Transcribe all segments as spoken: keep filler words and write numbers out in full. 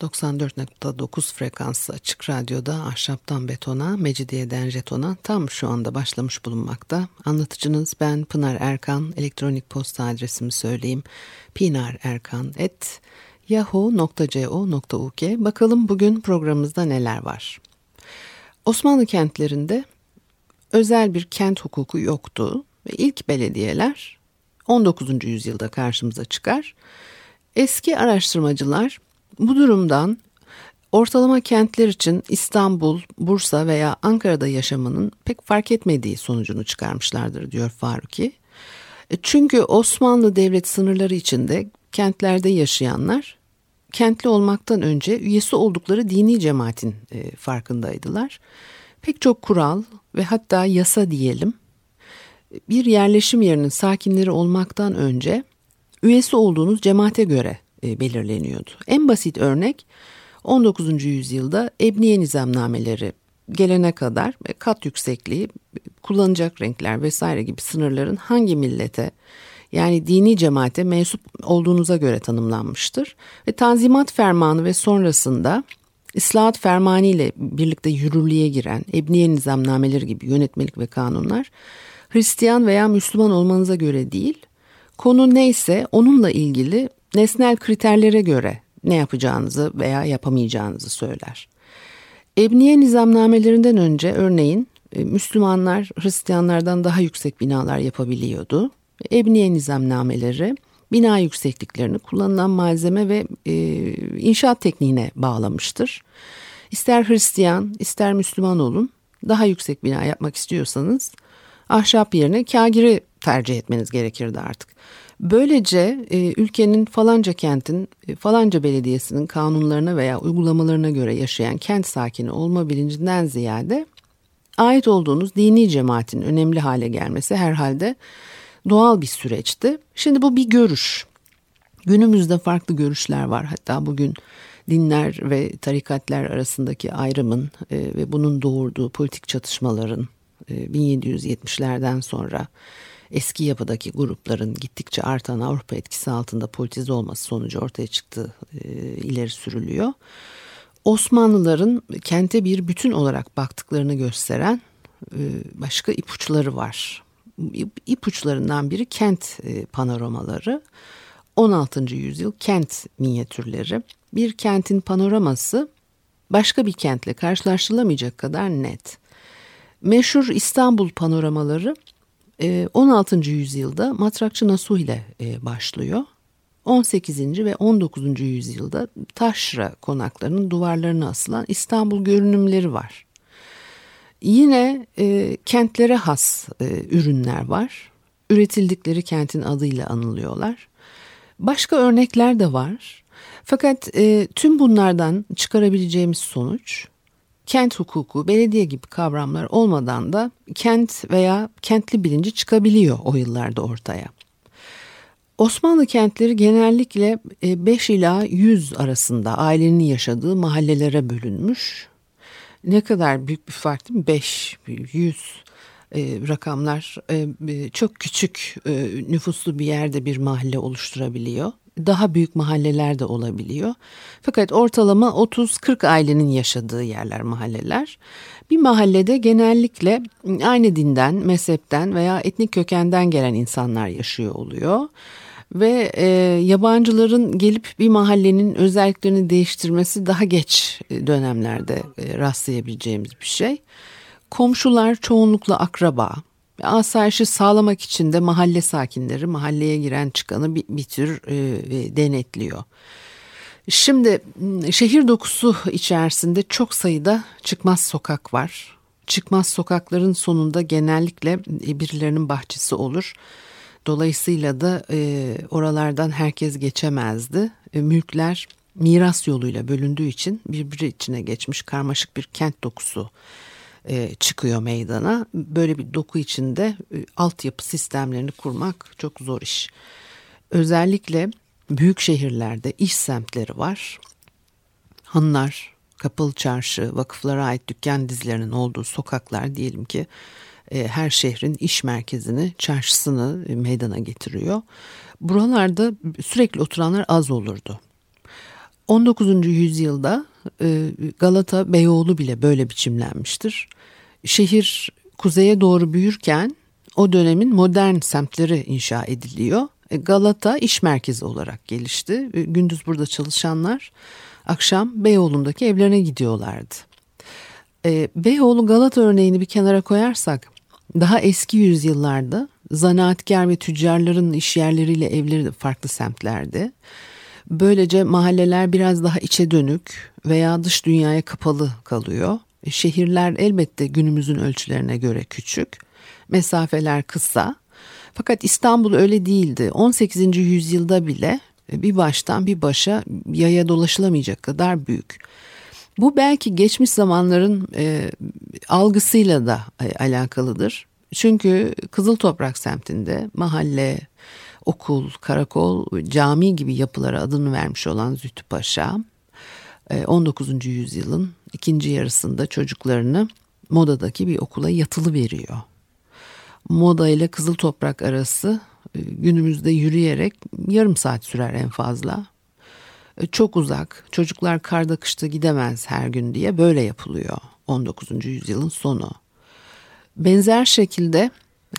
doksan dört nokta dokuz frekanslı Açık Radyo'da Ahşaptan Betona, Mecidiyeden Jetona tam şu anda başlamış bulunmakta. Anlatıcınız ben Pınar Erkan. Elektronik posta adresimi söyleyeyim. pinarerkan at yahoo nokta co nokta uk. Bakalım bugün programımızda neler var. Osmanlı kentlerinde özel bir kent hukuku yoktu ve ilk belediyeler on dokuzuncu yüzyılda karşımıza çıkar. Eski araştırmacılar bu durumdan ortalama kentler için İstanbul, Bursa veya Ankara'da yaşamanın pek fark etmediği sonucunu çıkarmışlardır diyor Faruki. Çünkü Osmanlı devlet sınırları içinde kentlerde yaşayanlar kentli olmaktan önce üyesi oldukları dini cemaatin farkındaydılar. Pek çok kural ve hatta yasa diyelim bir yerleşim yerinin sakinleri olmaktan önce üyesi olduğunuz cemaate göre belirleniyordu. En basit örnek on dokuzuncu yüzyılda Ebniye nizamnameleri gelene kadar kat yüksekliği, kullanacak renkler vesaire gibi sınırların hangi millete yani dini cemaate mensup olduğunuza göre tanımlanmıştır. Ve Tanzimat Fermanı ve sonrasında Islahat Fermanı ile birlikte yürürlüğe giren Ebniye nizamnameleri gibi yönetmelik ve kanunlar Hristiyan veya Müslüman olmanıza göre değil, konu neyse onunla ilgili nesnel kriterlere göre ne yapacağınızı veya yapamayacağınızı söyler. Ebniye nizamnamelerinden önce örneğin Müslümanlar Hristiyanlardan daha yüksek binalar yapabiliyordu. Ebniye nizamnameleri bina yüksekliklerini kullanılan malzeme ve e, inşaat tekniğine bağlamıştır. İster Hristiyan ister Müslüman olun, daha yüksek bina yapmak istiyorsanız ahşap yerine kagiri tercih etmeniz gerekirdi artık. Böylece e, ülkenin falanca kentin, e, falanca belediyesinin kanunlarına veya uygulamalarına göre yaşayan kent sakini olma bilincinden ziyade ait olduğunuz dini cemaatin önemli hale gelmesi herhalde doğal bir süreçti. Şimdi bu bir görüş. Günümüzde farklı görüşler var. Hatta bugün dinler ve tarikatlar arasındaki ayrımın e, ve bunun doğurduğu politik çatışmaların e, bin yedi yüz yetmişlerden sonra eski yapıdaki grupların gittikçe artan Avrupa etkisi altında politize olması sonucu ortaya çıktığı e, ileri sürülüyor. Osmanlıların kente bir bütün olarak baktıklarını gösteren e, başka ipuçları var. İpuçlarından biri kent e, panoraması. on altıncı yüzyıl kent minyatürleri. Bir kentin panoraması başka bir kentle karşılaştırılamayacak kadar net. Meşhur İstanbul panoramaları on altıncı yüzyılda Matrakçı Nasuh ile başlıyor. on sekizinci ve on dokuzuncu yüzyılda taşra konaklarının duvarlarına asılan İstanbul görünümleri var. Yine e, kentlere has e, ürünler var. Üretildikleri kentin adıyla anılıyorlar. Başka örnekler de var. Fakat e, tüm bunlardan çıkarabileceğimiz sonuç, kent hukuku, belediye gibi kavramlar olmadan da kent veya kentli bilinci çıkabiliyor o yıllarda ortaya. Osmanlı kentleri genellikle beş ila yüz arasında ailenin yaşadığı mahallelere bölünmüş. Ne kadar büyük bir fark değil mi? beş, yüz e, rakamlar e, çok küçük e, nüfuslu bir yerde bir mahalle oluşturabiliyor. Daha büyük mahalleler de olabiliyor. Fakat ortalama otuz kırk ailenin yaşadığı yerler mahalleler. Bir mahallede genellikle aynı dinden, mezhepten veya etnik kökenden gelen insanlar yaşıyor oluyor. Ve e, yabancıların gelip bir mahallenin özelliklerini değiştirmesi daha geç dönemlerde e, rastlayabileceğimiz bir şey. Komşular çoğunlukla akraba. Asayişi sağlamak için de mahalle sakinleri mahalleye giren çıkanı bir, bir tür e, denetliyor. Şimdi şehir dokusu içerisinde çok sayıda çıkmaz sokak var. Çıkmaz sokakların sonunda genellikle birilerinin bahçesi olur. Dolayısıyla da e, oralardan herkes geçemezdi. E, mülkler miras yoluyla bölündüğü için birbiri içine geçmiş karmaşık bir kent dokusu e, çıkıyor meydana. Böyle bir doku içinde e, altyapı sistemlerini kurmak çok zor iş. Özellikle büyük şehirlerde iş semtleri var. Hanlar, kapalı çarşı, vakıflara ait dükkan dizilerinin olduğu sokaklar diyelim ki e, her şehrin iş merkezini, çarşısını e, meydana getiriyor. Buralarda sürekli oturanlar az olurdu. on dokuzuncu yüzyılda Galata Beyoğlu bile böyle biçimlenmiştir. Şehir kuzeye doğru büyürken o dönemin modern semtleri inşa ediliyor. Galata iş merkezi olarak gelişti. Gündüz burada çalışanlar akşam Beyoğlu'ndaki evlerine gidiyorlardı. Beyoğlu Galata örneğini bir kenara koyarsak daha eski yüzyıllarda zanaatkar ve tüccarların iş yerleriyle evleri de farklı semtlerdi. Böylece mahalleler biraz daha içe dönük veya dış dünyaya kapalı kalıyor. Şehirler elbette günümüzün ölçülerine göre küçük, mesafeler kısa. Fakat İstanbul öyle değildi. on sekizinci yüzyılda bile bir baştan bir başa yaya dolaşılamayacak kadar büyük. Bu belki geçmiş zamanların e, algısıyla da alakalıdır. Çünkü Kızıl Toprak semtinde mahalle, okul, karakol, cami gibi yapılara adını vermiş olan Zühtüpaşa, on dokuzuncu yüzyılın ikinci yarısında çocuklarını Moda'daki bir okula yatılı veriyor. Moda ile Kızıl Toprak arası günümüzde yürüyerek yarım saat sürer en fazla. Çok uzak, çocuklar karda kışta gidemez her gün diye böyle yapılıyor on dokuzuncu yüzyılın sonu. Benzer şekilde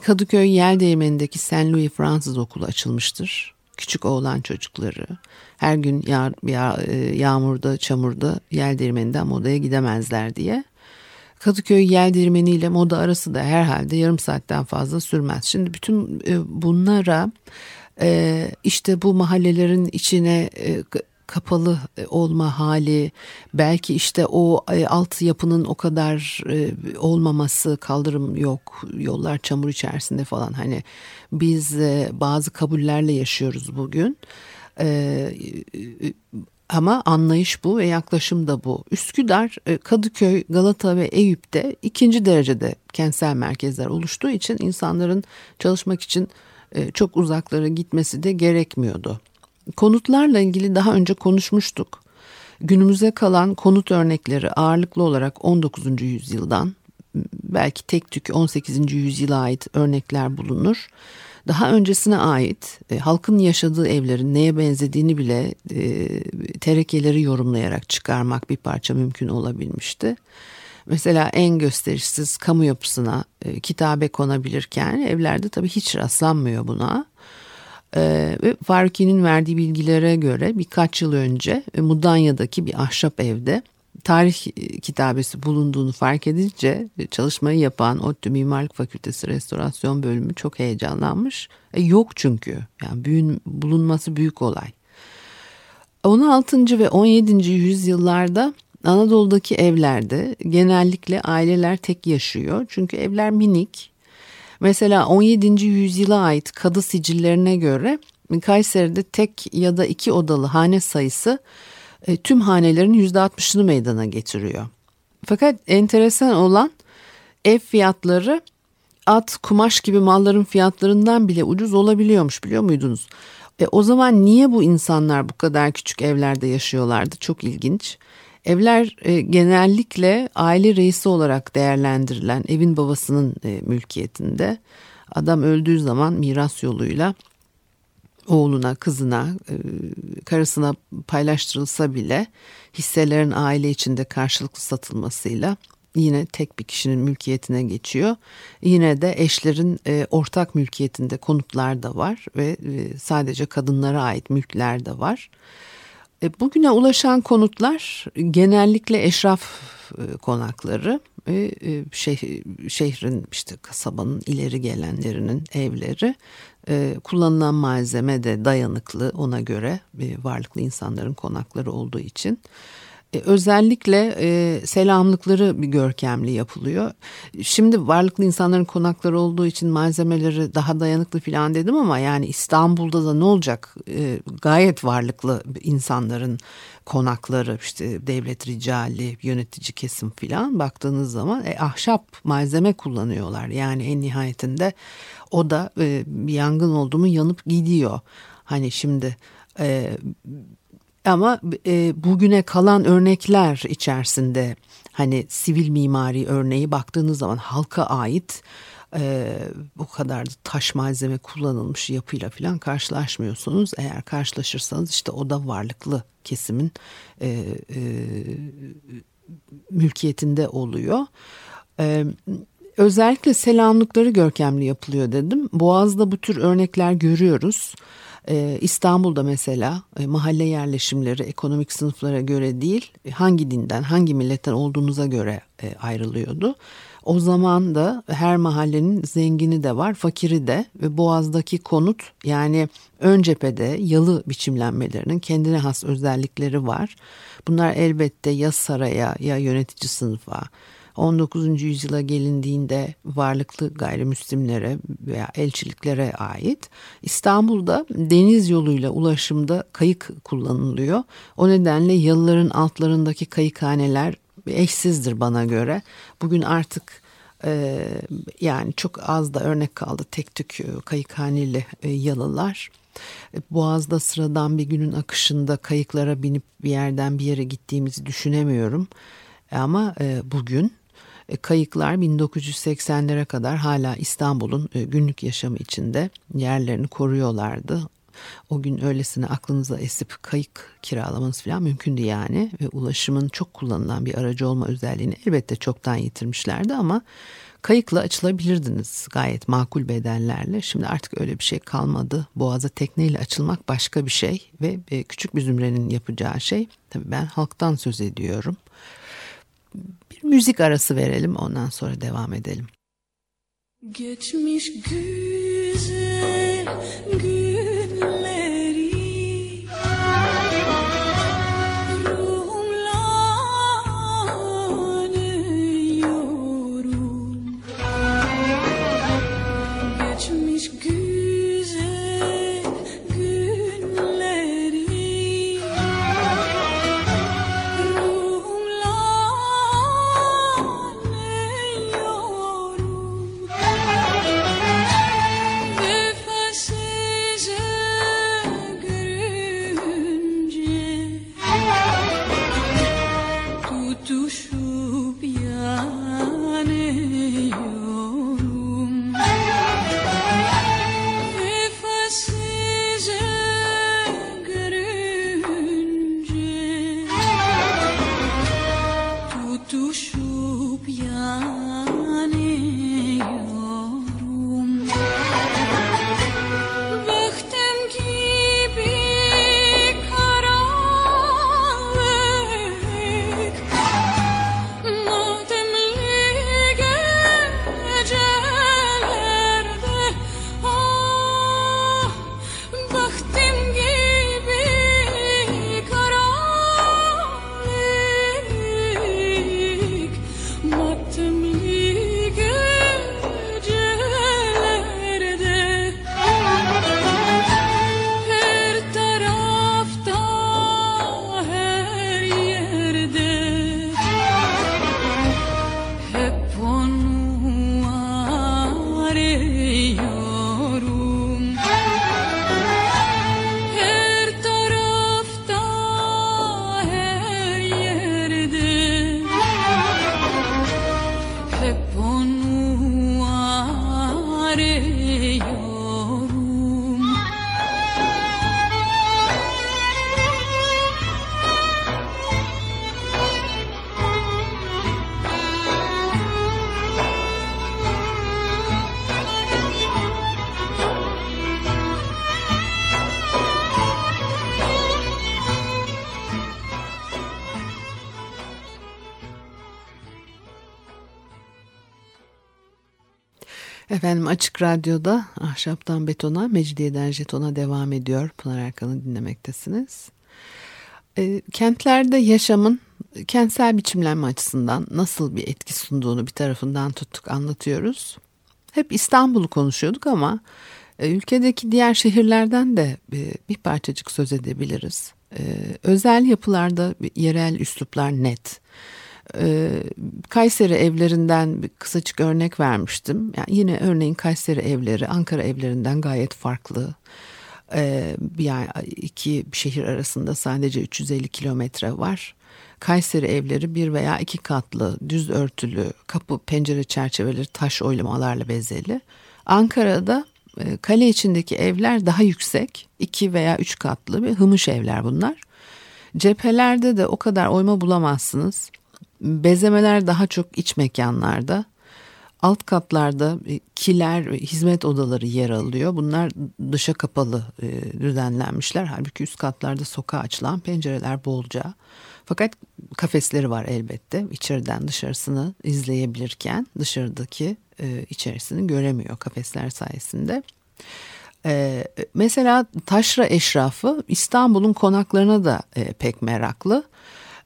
Kadıköy Yeldeğmeni'ndeki Saint Louis Fransız Okulu açılmıştır. Küçük oğlan çocukları her gün yağ, yağ, yağmurda, çamurda Yeldeğmeni'den Moda'ya gidemezler diye. Kadıköy Yeldeğmeni ile Moda arası da herhalde yarım saatten fazla sürmez. Şimdi bütün bunlara işte bu mahallelerin içine kapalı olma hali, belki işte o altı yapının o kadar olmaması, kaldırım yok, yollar çamur içerisinde falan, hani biz bazı kabullerle yaşıyoruz bugün ama anlayış bu ve yaklaşım da bu. Üsküdar, Kadıköy, Galata ve Eyüp'te ikinci derecede kentsel merkezler oluştuğu için insanların çalışmak için çok uzaklara gitmesi de gerekmiyordu. Konutlarla ilgili daha önce konuşmuştuk. Günümüze kalan konut örnekleri ağırlıklı olarak on dokuzuncu yüzyıldan, belki tek tük on sekizinci yüzyıla ait örnekler bulunur. Daha öncesine ait e, halkın yaşadığı evlerin neye benzediğini bile e, terekeleri yorumlayarak çıkarmak bir parça mümkün olabilmişti. Mesela en gösterişsiz kamu yapısına e, kitabe konabilirken evlerde tabii hiç rastlanmıyor buna. Ve Faruki'nin verdiği bilgilere göre birkaç yıl önce Mudanya'daki bir ahşap evde tarih kitabesi bulunduğunu fark edince çalışmayı yapan ODTÜ Mimarlık Fakültesi Restorasyon Bölümü çok heyecanlanmış. E yok çünkü yani büyün, bulunması büyük olay. on altıncı ve on yedinci yüzyıllarda Anadolu'daki evlerde genellikle aileler tek yaşıyor çünkü evler minik. Mesela on yedinci yüzyıla ait kadı sicillerine göre Kayseri'de tek ya da iki odalı hane sayısı tüm hanelerin yüzde altmışını meydana getiriyor. Fakat enteresan olan ev fiyatları at, kumaş gibi malların fiyatlarından bile ucuz olabiliyormuş, biliyor muydunuz? E, o zaman niye bu insanlar bu kadar küçük evlerde yaşıyorlardı? Çok ilginç. Evler e, genellikle aile reisi olarak değerlendirilen evin babasının e, mülkiyetinde. Adam öldüğü zaman miras yoluyla oğluna, kızına, e, karısına paylaştırılsa bile hisselerin aile içinde karşılıklı satılmasıyla yine tek bir kişinin mülkiyetine geçiyor. Yine de eşlerin e, ortak mülkiyetinde konutlar da var ve e, sadece kadınlara ait mülkler de var. Bugüne ulaşan konutlar genellikle eşraf konakları ve şehrin, işte kasabanın ileri gelenlerinin evleri. Kullanılan malzeme de dayanıklı, ona göre varlıklı insanların konakları olduğu için özellikle e, selamlıkları bir görkemli yapılıyor. Şimdi varlıklı insanların konakları olduğu için malzemeleri daha dayanıklı falan dedim ama yani İstanbul'da da ne olacak? E, gayet varlıklı insanların konakları, işte devlet ricali, yönetici kesim filan baktığınız zaman e, ahşap malzeme kullanıyorlar. Yani en nihayetinde o da e, bir yangın oldu mu yanıp gidiyor. Hani şimdi e, ama e, bugüne kalan örnekler içerisinde hani sivil mimari örneği baktığınız zaman halka ait e, bu kadar da taş malzeme kullanılmış yapıyla falan karşılaşmıyorsunuz. Eğer karşılaşırsanız işte o da varlıklı kesimin e, e, mülkiyetinde oluyor. E, özellikle selamlıkları görkemli yapılıyor dedim. Boğaz'da bu tür örnekler görüyoruz. İstanbul'da mesela mahalle yerleşimleri ekonomik sınıflara göre değil, hangi dinden, hangi milletten olduğunuza göre ayrılıyordu. O zaman da her mahallenin zengini de var, fakiri de ve Boğaz'daki konut yani ön cephede yalı biçimlenmelerinin kendine has özellikleri var. Bunlar elbette ya saraya ya yönetici sınıfa, on dokuzuncu yüzyıla gelindiğinde varlıklı gayrimüslimlere veya elçiliklere ait. İstanbul'da deniz yoluyla ulaşımda kayık kullanılıyor. O nedenle yalıların altlarındaki kayıkhaneler eşsizdir bana göre. Bugün artık e, yani çok az da örnek kaldı tek tük kayıkhaneli e, yalılar. Boğaz'da sıradan bir günün akışında kayıklara binip bir yerden bir yere gittiğimizi düşünemiyorum. Ama bugün kayıklar bin dokuz yüz seksenlere kadar hala İstanbul'un günlük yaşamı içinde yerlerini koruyorlardı. O gün öylesine aklınıza esip kayık kiralamanız falan mümkündü yani. Ve ulaşımın çok kullanılan bir aracı olma özelliğini elbette çoktan yitirmişlerdi ama kayıkla açılabilirdiniz gayet makul bedellerle. Şimdi artık öyle bir şey kalmadı. Boğaz'a tekneyle açılmak başka bir şey ve küçük bir zümrenin yapacağı şey. Tabii ben halktan söz ediyorum. Bir müzik arası verelim, ondan sonra devam edelim. Geçmiş güzel günleri ruhumlanıyorum. Geçmiş güzel Efendim Açık Radyo'da Ahşaptan Betona, Mecidiyeden Jetona devam ediyor. Pınar Erkan'ı dinlemektesiniz. E, kentlerde yaşamın kentsel biçimlenme açısından nasıl bir etki sunduğunu bir tarafından tuttuk, anlatıyoruz. Hep İstanbul'u konuşuyorduk ama ülkedeki diğer şehirlerden de bir parçacık söz edebiliriz. Özel yapılarda yerel üsluplar net. Kayseri evlerinden bir kısacık örnek vermiştim. Yani yine örneğin Kayseri evleri Ankara evlerinden gayet farklı. Yani iki şehir arasında sadece üç yüz elli kilometre var. Kayseri evleri bir veya iki katlı, düz örtülü, kapı, pencere çerçeveleri taş oylamalarla bezeli. Ankara'da kale içindeki evler daha yüksek, iki veya üç katlı bir hımış evler bunlar. Cephelerde de o kadar oyma bulamazsınız. Bezemeler daha çok iç mekanlarda. Alt katlarda kiler, hizmet odaları yer alıyor. Bunlar dışa kapalı düzenlenmişler. Halbuki üst katlarda sokağa açılan pencereler bolca. Fakat kafesleri var elbette. İçeriden dışarısını izleyebilirken dışarıdaki içerisini göremiyor kafesler sayesinde. Mesela taşra eşrafı İstanbul'un konaklarına da pek meraklı.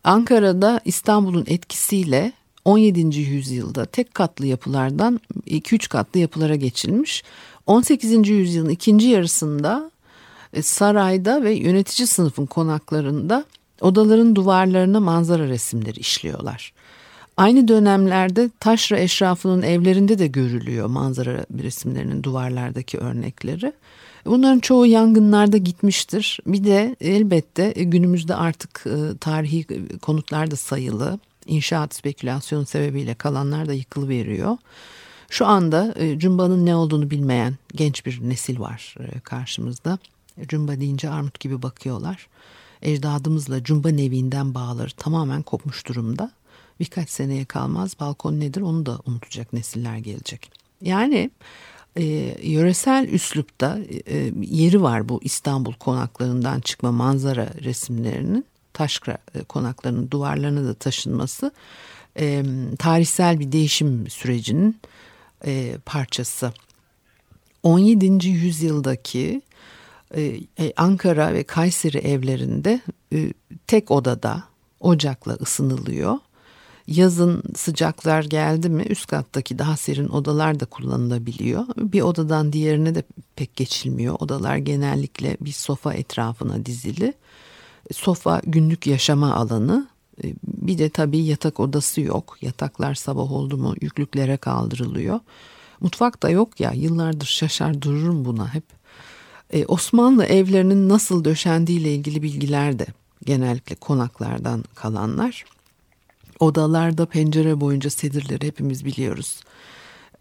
Ankara'da İstanbul'un etkisiyle on yedinci yüzyılda tek katlı yapılardan iki üç katlı yapılara geçilmiş. on sekizinci yüzyılın ikinci yarısında sarayda ve yönetici sınıfın konaklarında odaların duvarlarına manzara resimleri işliyorlar. Aynı dönemlerde taşra eşrafının evlerinde de görülüyor manzara resimlerinin duvarlardaki örnekleri. Bunların çoğu yangınlarda gitmiştir. Bir de elbette günümüzde artık tarihi konutlar da sayılı. İnşaat spekülasyonu sebebiyle kalanlar da yıkılıveriyor. Şu anda cumbanın ne olduğunu bilmeyen genç bir nesil var karşımızda. Cumba deyince armut gibi bakıyorlar. Ecdadımızla cumba nevinden bağları tamamen kopmuş durumda. Birkaç seneye kalmaz balkon nedir onu da unutacak nesiller gelecek. Yani e, yöresel üslupta e, yeri var bu İstanbul konaklarından çıkma manzara resimlerinin. Taş konaklarının duvarlarına da taşınması e, tarihsel bir değişim sürecinin e, parçası. on yedinci yüzyıldaki e, Ankara ve Kayseri evlerinde e, tek odada ocakla ısınılıyor. Yazın sıcaklar geldi mi üst kattaki daha serin odalar da kullanılabiliyor. Bir odadan diğerine de pek geçilmiyor. Odalar genellikle bir sofa etrafına dizili. Sofa günlük yaşama alanı, bir de tabii yatak odası yok. Yataklar sabah oldu mu yüklüklere kaldırılıyor. Mutfak da yok ya, yıllardır şaşar dururum buna hep. Ee, Osmanlı evlerinin nasıl döşendiğiyle ilgili bilgiler de genellikle konaklardan kalanlar. Odalarda pencere boyunca sedirleri hepimiz biliyoruz.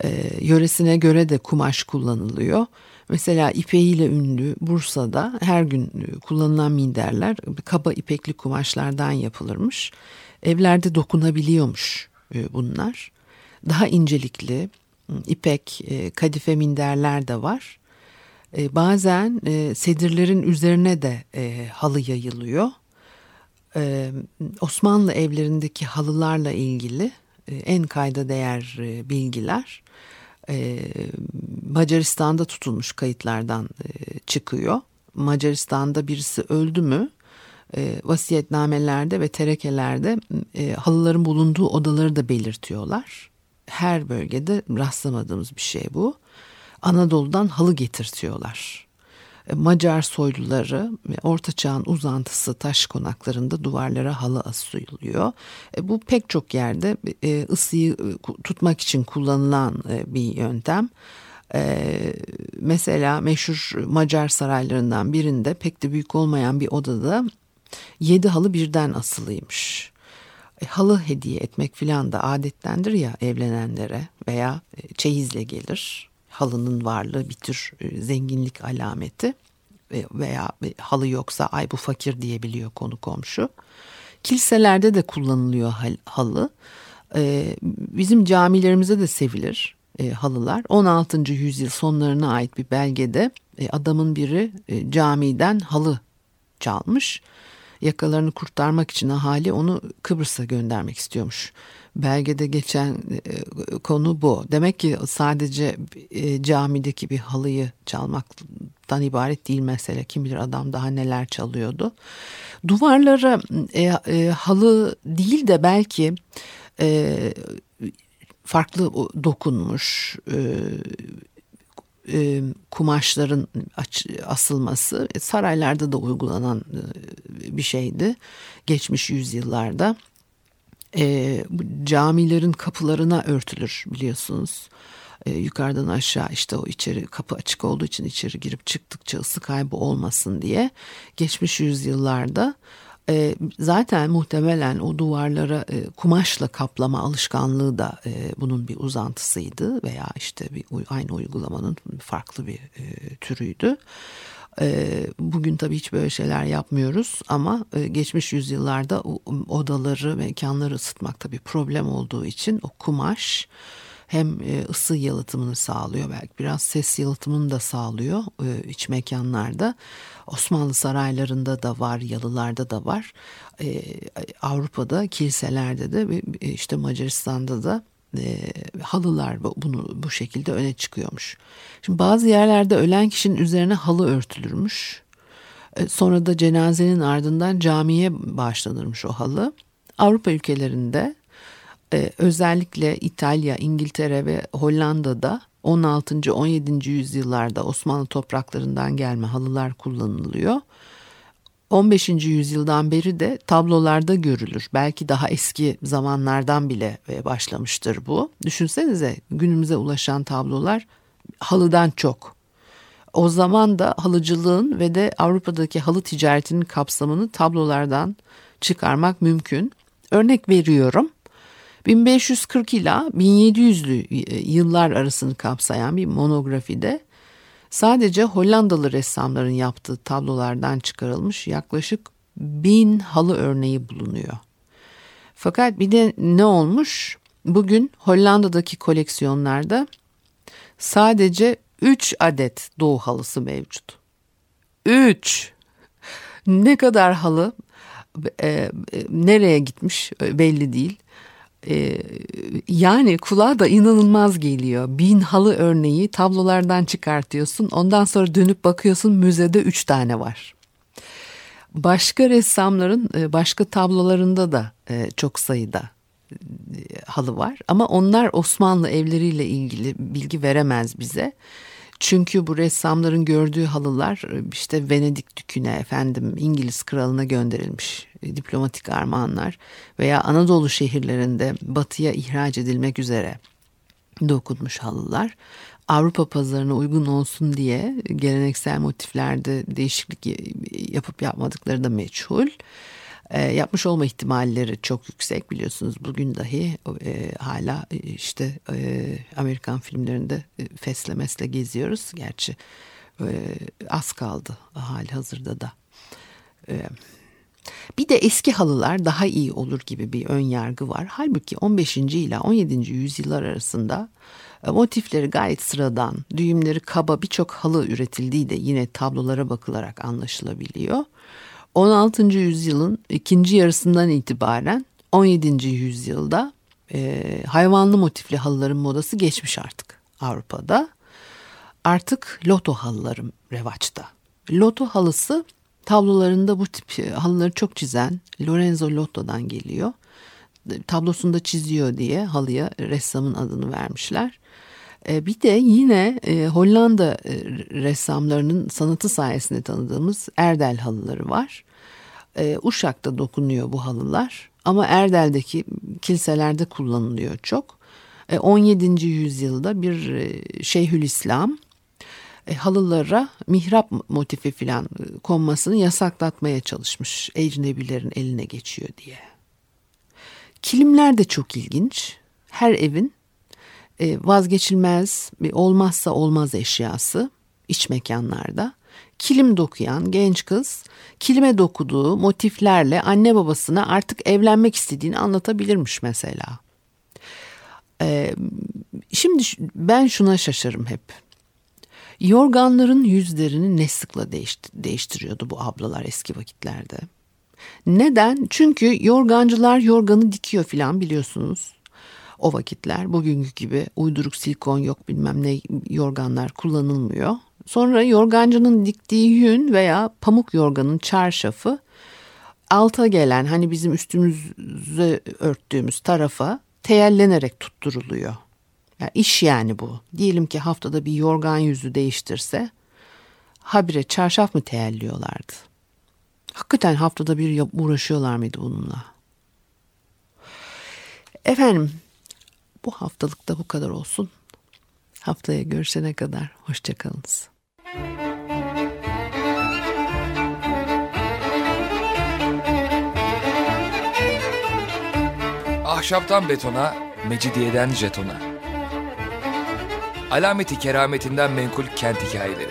Ee, yöresine göre de kumaş kullanılıyor. Mesela ipeğiyle ünlü Bursa'da her gün kullanılan minderler kaba ipekli kumaşlardan yapılırmış. Evlerde dokunabiliyormuş bunlar. Daha incelikli ipek, kadife minderler de var. Bazen sedirlerin üzerine de halı yayılıyor. Osmanlı evlerindeki halılarla ilgili en kayda değer bilgiler Macaristan'da tutulmuş kayıtlardan çıkıyor. Macaristan'da birisi öldü mü vasiyetnamelerde ve terekelerde halıların bulunduğu odaları da belirtiyorlar. Her bölgede rastlamadığımız bir şey bu. Anadolu'dan halı getirtiyorlar. Macar soyluları Orta Çağ'ın uzantısı taş konaklarında duvarlara halı asılıyor. Bu pek çok yerde ısıyı tutmak için kullanılan bir yöntem. Mesela meşhur Macar saraylarından birinde pek de büyük olmayan bir odada yedi halı birden asılıymış. Halı hediye etmek filan da adettendir ya evlenenlere veya çeyizle gelir. Halının varlığı bir tür zenginlik alameti veya halı yoksa ay bu fakir diyebiliyor konu komşu. Kiliselerde de kullanılıyor halı. Bizim camilerimize de sevilir halılar. on altıncı yüzyıl sonlarına ait bir belgede adamın biri camiden halı çalmış. Yakalarını kurtarmak için ahali onu Kıbrıs'a göndermek istiyormuş. belgede geçen e, konu bu. Demek ki sadece e, camideki bir halıyı çalmaktan ibaret değil mesele. Kim bilir adam daha neler çalıyordu. Duvarlara e, e, halı değil de belki e, farklı dokunmuş e, e, kumaşların aç, asılması saraylarda da uygulanan e, bir şeydi geçmiş yüzyıllarda. E, camilerin kapılarına örtülür biliyorsunuz. E, yukarıdan aşağı işte o içeri kapı açık olduğu için içeri girip çıktıkça ısı kaybı olmasın diye geçmiş yüzyıllarda e, zaten muhtemelen o duvarlara e, kumaşla kaplama alışkanlığı da e, bunun bir uzantısıydı veya işte bir aynı uygulamanın farklı bir e, türüydü. Bugün tabii hiç böyle şeyler yapmıyoruz ama geçmiş yüzyıllarda odaları, mekanları ısıtmak tabii problem olduğu için o kumaş hem ısı yalıtımını sağlıyor, belki biraz ses yalıtımını da sağlıyor iç mekanlarda. Osmanlı saraylarında da var, yalılarda da var. Avrupa'da, kiliselerde de, işte Macaristan'da da E, halılar bunu bu şekilde öne çıkıyormuş. Şimdi bazı yerlerde ölen kişinin üzerine halı örtülürmüş. E, sonra da cenazenin ardından camiye bağışlanırmış o halı. Avrupa ülkelerinde e, özellikle İtalya, İngiltere ve Hollanda'da on altıncı. on yedinci yüzyıllarda Osmanlı topraklarından gelme halılar kullanılıyor. on beşinci yüzyıldan beri de tablolarda görülür. Belki daha eski zamanlardan bile başlamıştır bu. Düşünsenize günümüze ulaşan tablolar halıdan çok. O zaman da halıcılığın ve de Avrupa'daki halı ticaretinin kapsamını tablolardan çıkarmak mümkün. Örnek veriyorum. bin beş yüz kırk ila bin yedi yüzlü yıllar arasını kapsayan bir monografide sadece Hollandalı ressamların yaptığı tablolardan çıkarılmış yaklaşık bin halı örneği bulunuyor. Fakat bir de ne olmuş? Bugün Hollanda'daki koleksiyonlarda sadece üç adet Doğu halısı mevcut. üç! Ne kadar halı e, nereye gitmiş belli değil. Ee, yani kulağa da inanılmaz geliyor. Bin halı örneği tablolardan çıkartıyorsun. Ondan sonra dönüp bakıyorsun müzede üç tane var. Başka ressamların başka tablolarında da çok sayıda halı var. Ama onlar Osmanlı evleriyle ilgili bilgi veremez bize. Çünkü bu ressamların gördüğü halılar işte Venedik düküne, efendim İngiliz kralına gönderilmiş diplomatik armağanlar veya Anadolu şehirlerinde batıya ihraç edilmek üzere dokunmuş halılar. Avrupa pazarına uygun olsun diye geleneksel motiflerde değişiklik yapıp yapmadıkları da meçhul. E, yapmış olma ihtimalleri çok yüksek biliyorsunuz. Bugün dahi e, hala işte e, Amerikan filmlerinde e, fesle mesle geziyoruz. Gerçi e, az kaldı hali hazırda da. E, bir de eski halılar daha iyi olur gibi bir ön yargı var. Halbuki on beşinci ile on yedinci yüzyıllar arasında e, motifleri gayet sıradan, düğümleri kaba birçok halı üretildiği de yine tablolara bakılarak anlaşılabiliyor. on altıncı yüzyılın ikinci yarısından itibaren on yedinci yüzyılda e, hayvanlı motifli halıların modası geçmiş artık Avrupa'da. Artık loto halıları revaçta. Loto halısı tablolarında bu tip halıları çok çizen Lorenzo Lotto'dan geliyor. Tablosunda çiziyor diye halıya ressamın adını vermişler. Bir de yine Hollanda ressamlarının sanatı sayesinde tanıdığımız Erdel halıları var. Uşak'ta dokunuyor bu halılar ama Erdel'deki kiliselerde kullanılıyor çok. on yedinci yüzyılda bir Şeyhülislam halılara mihrap motifi filan konmasını yasaklatmaya çalışmış. Ecnebilerin eline geçiyor diye. Kilimler de çok ilginç. Her evin vazgeçilmez, olmazsa olmaz eşyası iç mekanlarda. Kilim dokuyan genç kız kilime dokuduğu motiflerle anne babasına artık evlenmek istediğini anlatabilirmiş mesela. Şimdi ben şuna şaşarım hep. Yorganların yüzlerini ne sıkla değiştiriyordu bu ablalar eski vakitlerde. Neden? Çünkü yorgancılar yorganı dikiyor filan biliyorsunuz. o vakitler bugünkü gibi uyduruk silikon yok bilmem ne yorganlar kullanılmıyor. Sonra yorgancının diktiği yün veya pamuk yorganın çarşafı alta gelen, hani bizim üstümüze örttüğümüz tarafa teyellenerek tutturuluyor. Yani iş yani bu. Diyelim ki haftada bir yorgan yüzü değiştirse habire çarşaf mı teyelliyorlardı? Hakikaten haftada bir uğraşıyorlar mıydı bununla? Efendim, bu haftalık da bu kadar olsun. Haftaya görüşene kadar hoşçakalınız. Ahşaptan betona, mecidiyeden jetona. Alameti kerametinden menkul kent hikayeleri.